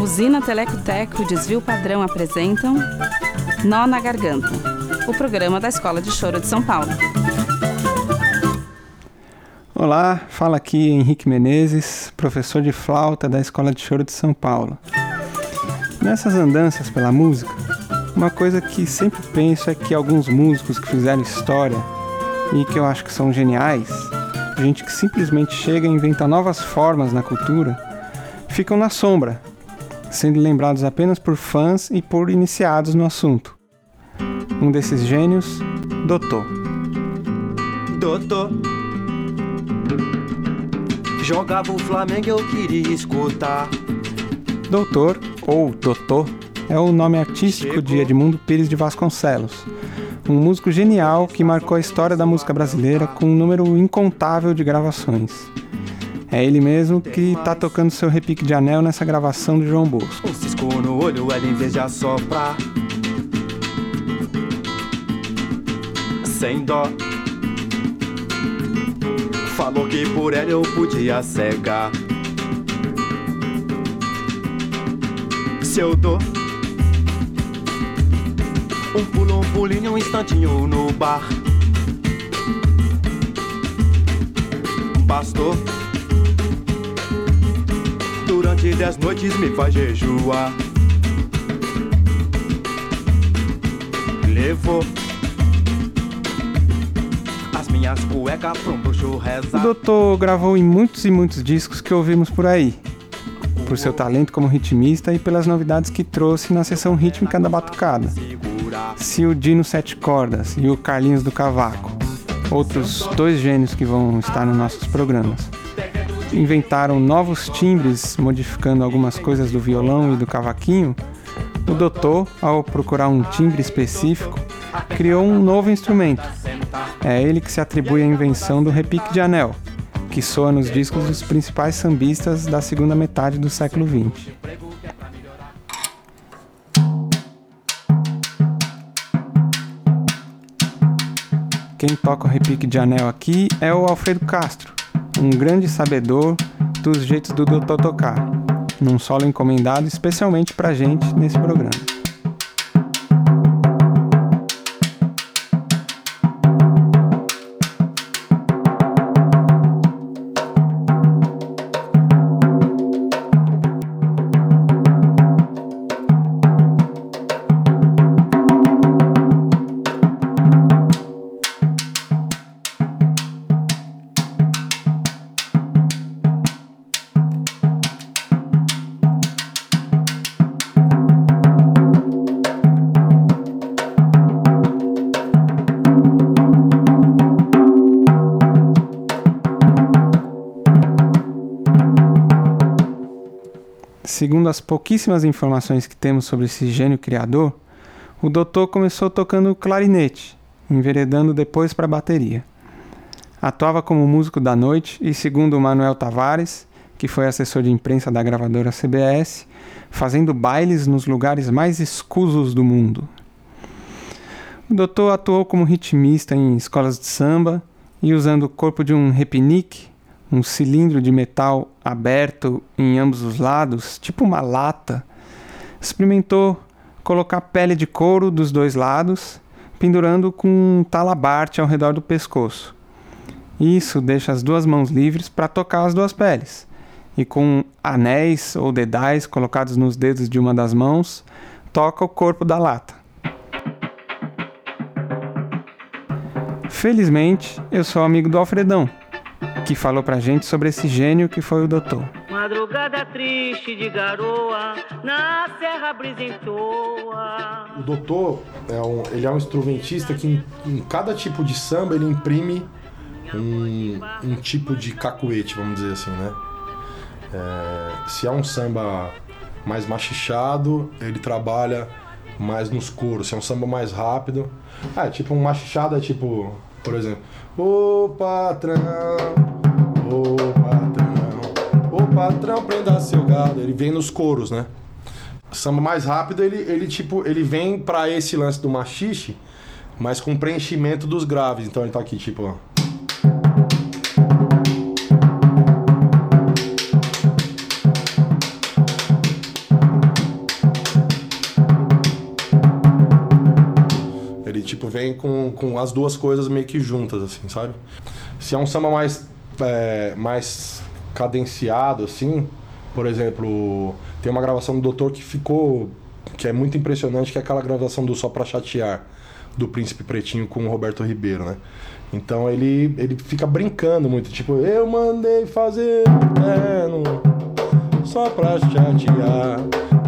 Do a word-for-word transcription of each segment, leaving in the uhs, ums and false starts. Usina Telecotec e o Desvio Padrão apresentam Nona Garganta, o programa da Escola de Choro de São Paulo. Olá, fala aqui Henrique Menezes, professor de flauta da Escola de Choro de São Paulo. Nessas andanças pela música, uma coisa que sempre penso é que alguns músicos que fizeram história e que eu acho que são geniais, gente que simplesmente chega e inventa novas formas na cultura, ficam na sombra, sendo lembrados apenas por fãs e por iniciados no assunto. Um desses gênios, Dotô. Dotô jogava o Flamengo, eu queria escutar. Doutor, ou Dotô, é o nome artístico de Edmundo Pires de Vasconcelos, um músico genial que marcou a história da música brasileira com um número incontável de gravações. É ele mesmo que tá tocando seu repique de anel nessa gravação de João Bosco. Sem dó. Falou que por ela eu podia cegar. Se eu dou um pulo, um pulinho, um instantinho no bar, bastou. Durante dez noites me faz jejuar. Levou as minhas cuecas pra um bruxo rezar. O Doutor gravou em muitos e muitos discos que ouvimos por aí, por seu talento como ritmista e pelas novidades que trouxe na sessão rítmica da batucada. Se o Dino Sete Cordas e o Carlinhos do Cavaco, outros dois gênios que vão estar nos nossos programas, inventaram novos timbres, modificando algumas coisas do violão e do cavaquinho, o Dotô, ao procurar um timbre específico, criou um novo instrumento. É ele que se atribui a invenção do repique de anel, que soa nos discos dos principais sambistas da segunda metade do século vinte. Quem toca o repique de anel aqui é o Alfredo Castro, um grande sabedor dos jeitos do Dotô tocar, num solo encomendado especialmente pra gente nesse programa. Segundo as pouquíssimas informações que temos sobre esse gênio criador, o Dotô começou tocando clarinete, enveredando depois para a bateria. Atuava como músico da noite e, segundo Manuel Tavares, que foi assessor de imprensa da gravadora C B S, fazendo bailes nos lugares mais escusos do mundo. O Dotô atuou como ritmista em escolas de samba e usando o corpo de um repinique, um cilindro de metal aberto em ambos os lados, tipo uma lata, experimentou colocar pele de couro dos dois lados, pendurando com um talabarte ao redor do pescoço. Isso deixa as duas mãos livres para tocar as duas peles, e com anéis ou dedais colocados nos dedos de uma das mãos, toca o corpo da lata. Felizmente, eu sou amigo do Alfredão, que falou pra gente sobre esse gênio que foi o Dotô. Madrugada triste de garoa, na serra brisa em toa. O Dotô, é um, ele é um instrumentista que em, em cada tipo de samba ele imprime um, um tipo de cacuete, vamos dizer assim, né? É, se é um samba mais machichado, ele trabalha mais nos coros. Se é um samba mais rápido... Ah, é tipo um machichado, é tipo... Por exemplo... Ô patrão... Ô patrão, ô patrão, prenda seu gado. Ele vem nos coros, né? Samba mais rápido, ele, ele tipo, ele vem pra esse lance do machixe, mas com preenchimento dos graves. Então ele tá aqui, tipo, ó. vem com, com as duas coisas meio que juntas, assim, sabe? Se é um samba mais, é, mais cadenciado, assim, por exemplo, tem uma gravação do Doutor que ficou, que é muito impressionante, que é aquela gravação do Só Pra Chatear, do Príncipe Pretinho com o Roberto Ribeiro, né? Então ele, ele fica brincando muito, tipo, eu mandei fazer um só pra chatear,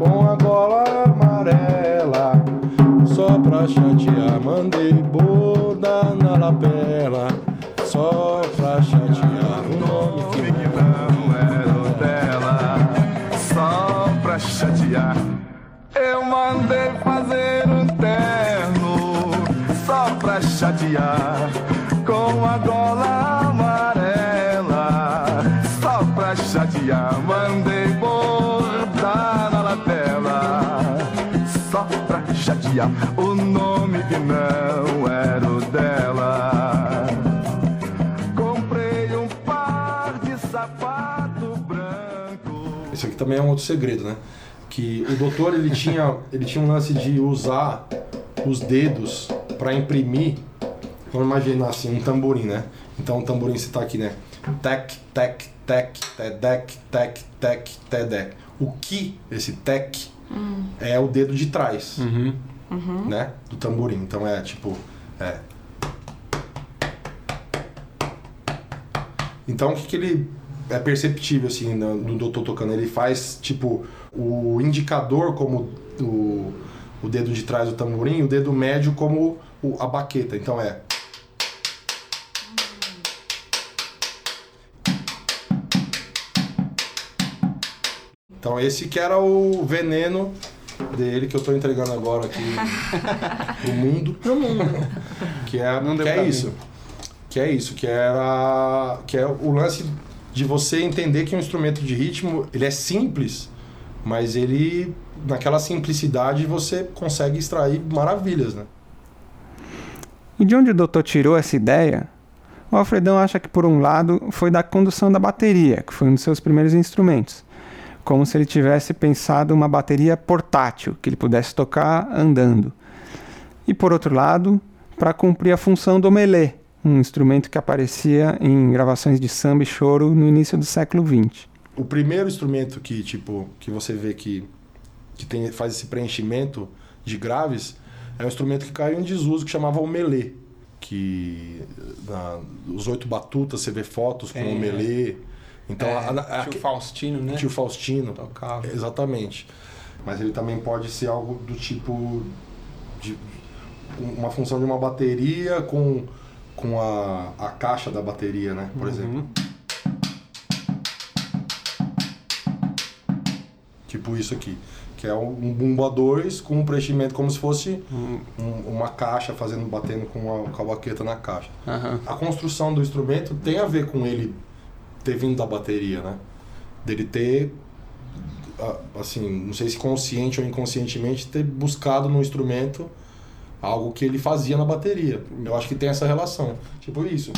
com a gola amarela, só pra chatear, mandei boda na lapela, só pra chatear, o nome que não era o dela, só pra chatear, eu mandei fazer um terno, só pra chatear, com a gola amarela, só pra chatear, mandei bordar na lapela, só pra chatear, o nome que não era o dela. Comprei um par de sapato branco. Isso aqui também é um outro segredo, né? Que o doutor, ele tinha, ele tinha um lance de usar os dedos para imprimir. Vamos imaginar assim, um tamborim, né? Então o tamborim você tá aqui, né? Tec, tec, tec, tedec, tec, tec, tedec. O que, esse tec, hum. é o dedo de trás, uhum. Uhum. né? Do tamborim. Então é tipo... É. Então o que que ele... É perceptível, assim, no doutor tocando. Ele faz, tipo, o indicador como o, o dedo de trás do tamborim, o dedo médio como o, a baqueta. Então é... Então esse que era o veneno dele, que eu tô entregando agora aqui pro mundo. Pro mundo. Que é, Não deu que pra é mim. isso. Que é isso, que era... Que é o lance... de você entender que um instrumento de ritmo, ele é simples, mas ele, naquela simplicidade, você consegue extrair maravilhas, né? E de onde o doutor tirou essa ideia? O Alfredão acha que, por um lado, foi da condução da bateria, que foi um dos seus primeiros instrumentos, como se ele tivesse pensado uma bateria portátil, que ele pudesse tocar andando. E, por outro lado, para cumprir a função do omelê, um instrumento que aparecia em gravações de samba e choro no início do século vinte. O primeiro instrumento que, tipo, que você vê que, que tem, faz esse preenchimento de graves é um instrumento que caiu em desuso, que chamava omelê. Que na, os oito batutas, você vê fotos com é, omelê. Então, é, a, a, a, tio Faustino, né? Tio Faustino. Tocava. Exatamente. Mas ele também pode ser algo do tipo... de uma função de uma bateria com... com a, a caixa da bateria, né? Por uhum. exemplo. Tipo isso aqui, que é um bumbo a dois com um preenchimento como se fosse uhum. um, uma caixa fazendo, batendo com a, com a baqueta na caixa. Uhum. A construção do instrumento tem a ver com ele ter vindo da bateria, né? Dele ter, assim, não sei se consciente ou inconscientemente, ter buscado no instrumento algo que ele fazia na bateria. Eu acho que tem essa relação. Tipo isso.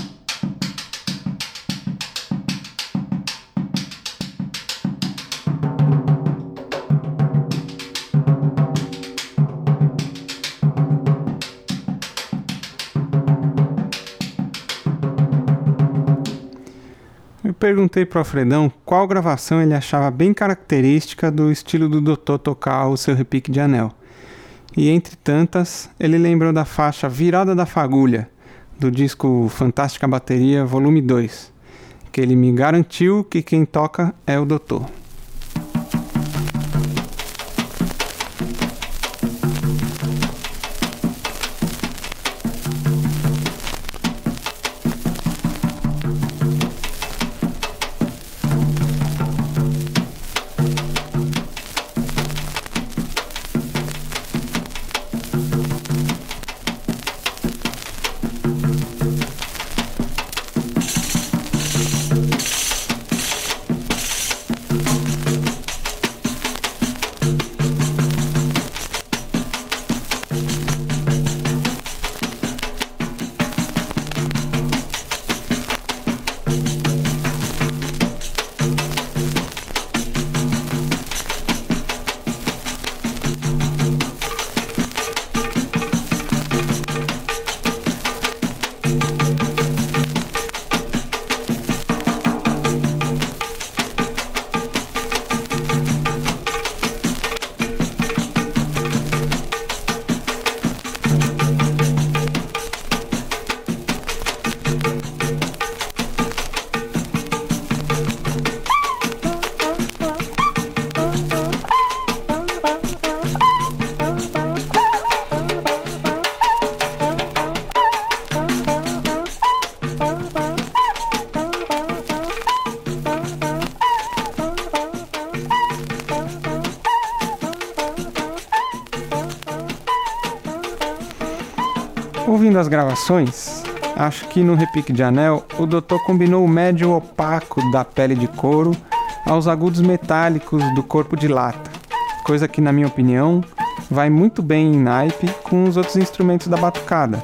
Eu perguntei pro Alfredão qual gravação ele achava bem característica do estilo do doutor tocar o seu repique de anel. E, entre tantas, ele lembrou da faixa Virada da Fagulha, do disco Fantástica Bateria Vol. dois, que ele me garantiu que quem toca é o doutor. ouvindo as gravações, acho que no Repique de Anel, o doutor combinou o médio opaco da pele de couro aos agudos metálicos do corpo de lata, coisa que, na minha opinião, vai muito bem em naipe com os outros instrumentos da batucada,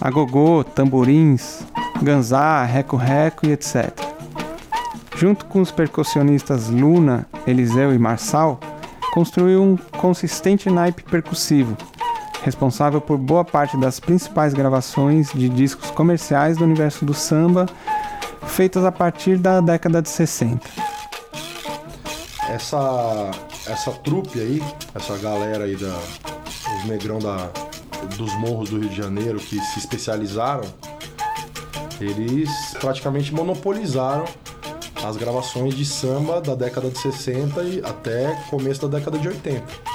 agogô, tamborins, ganzá, reco-reco e etcétera. Junto com os percussionistas Luna, Eliseu e Marçal, construiu um consistente naipe percussivo, responsável por boa parte das principais gravações de discos comerciais do universo do samba, feitas a partir da década de sessenta. Essa, essa trupe aí, essa galera aí, da, os negrão da, dos morros do Rio de Janeiro que se especializaram, eles praticamente monopolizaram as gravações de samba da década de sessenta e até começo da década de oitenta.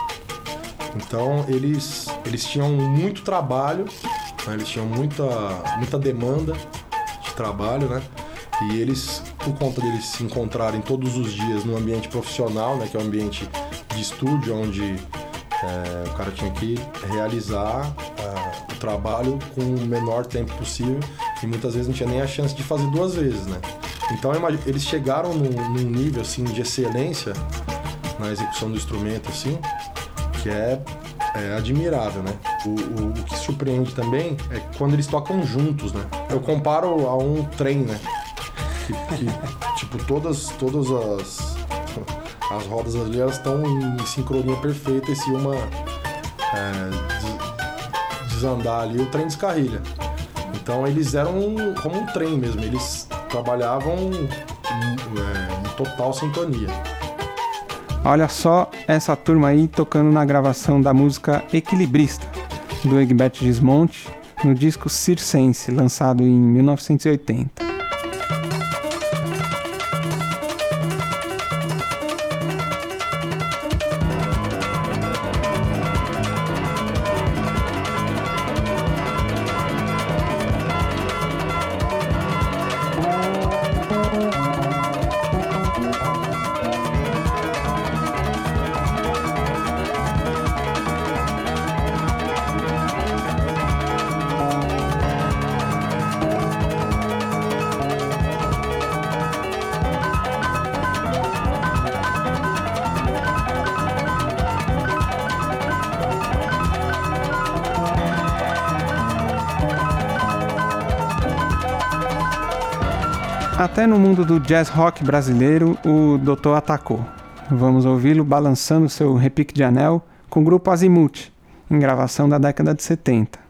Então eles, eles tinham muito trabalho, né? Eles tinham muita, muita demanda de trabalho, né? E eles, por conta deles se encontrarem todos os dias no ambiente profissional, né? Que é um ambiente de estúdio, onde é, o cara tinha que realizar é, o trabalho com o menor tempo possível e muitas vezes não tinha nem a chance de fazer duas vezes, né? Então eles chegaram num, num nível assim, de excelência na execução do instrumento, assim, que é, é admirável, né? O, o, o que surpreende também é quando eles tocam juntos, né? Eu comparo a um trem, né? Que, que tipo, todas, todas as, as rodas ali estão em sincronia perfeita e se uma é, des, desandar ali, o trem descarrilha. Então eles eram um, como um trem mesmo, eles trabalhavam em, é, em total sintonia. Olha só essa turma aí tocando na gravação da música Equilibrista, do Egberto Gismonti, no disco Circense, lançado em mil novecentos e oitenta. Até no mundo do jazz rock brasileiro, o doutor atacou. Vamos ouvi-lo balançando seu repique de anel com o grupo Azymuth, em gravação da década de setenta.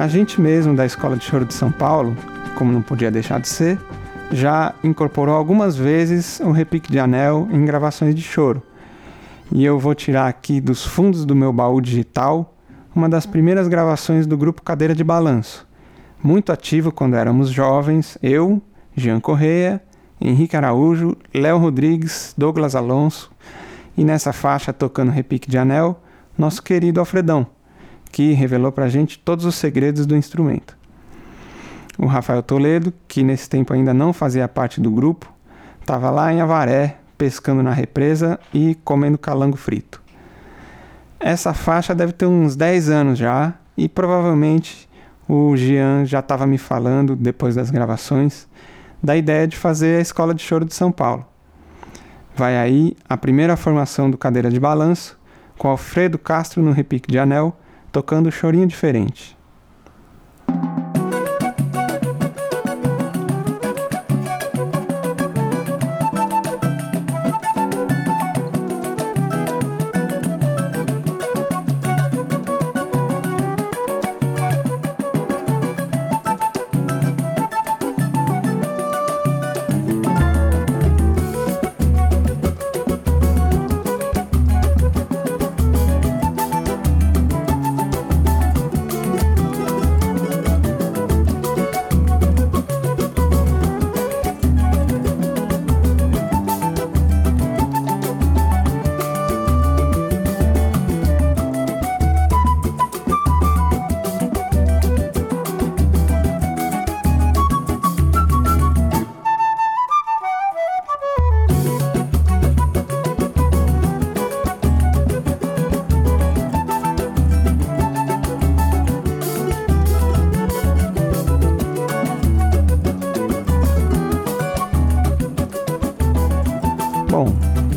A gente mesmo da Escola de Choro de São Paulo, como não podia deixar de ser, já incorporou algumas vezes o repique de anel em gravações de choro. E eu vou tirar aqui dos fundos do meu baú digital uma das primeiras gravações do grupo Cadeira de Balanço, muito ativo quando éramos jovens, eu, Gian Correia, Henrique Araújo, Léo Rodrigues, Douglas Alonso, e nessa faixa tocando repique de anel, nosso querido Alfredão, que revelou pra gente todos os segredos do instrumento. O Rafael Toledo, que nesse tempo ainda não fazia parte do grupo, estava lá em Avaré, pescando na represa e comendo calango frito. Essa faixa deve ter uns dez anos já, e provavelmente o Gian já estava me falando, depois das gravações, da ideia de fazer a Escola de Choro de São Paulo. Vai aí a primeira formação do Cadeira de Balanço, com Alfredo Castro no Repique de Anel, tocando Chorinho Diferente.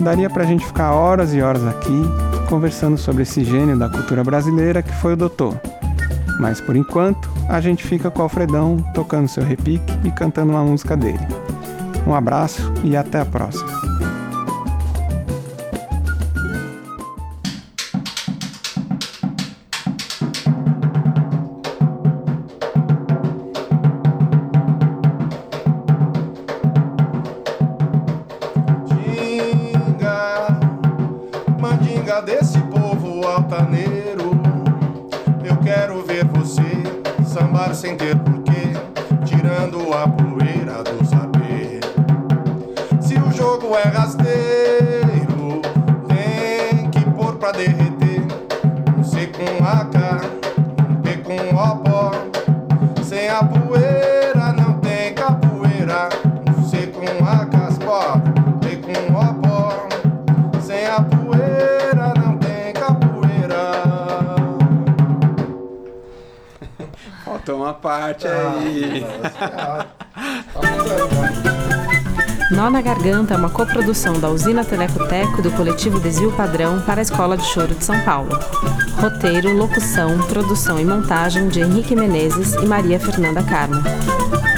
Daria para a gente ficar horas e horas aqui conversando sobre esse gênio da cultura brasileira que foi o doutor. Mas por enquanto, a gente fica com o Alfredão tocando seu repique e cantando uma música dele. Um abraço e até a próxima. Sem ter porquê, tirando a poeira do saber. Se o jogo é rasteiro, tem que pôr pra derreter. Um C com A K, um P com O P O. Sem a poeira não tem capoeira. Um C com A K, um P com O P O. Sem a poeira não tem capoeira. Faltou uma parte aí. Nona Garganta é uma coprodução da Usina Telecotec e do coletivo Desvio Padrão para a Escola de Choro de São Paulo. Roteiro, locução, produção e montagem de Henrique Menezes e Maria Fernanda Carmo.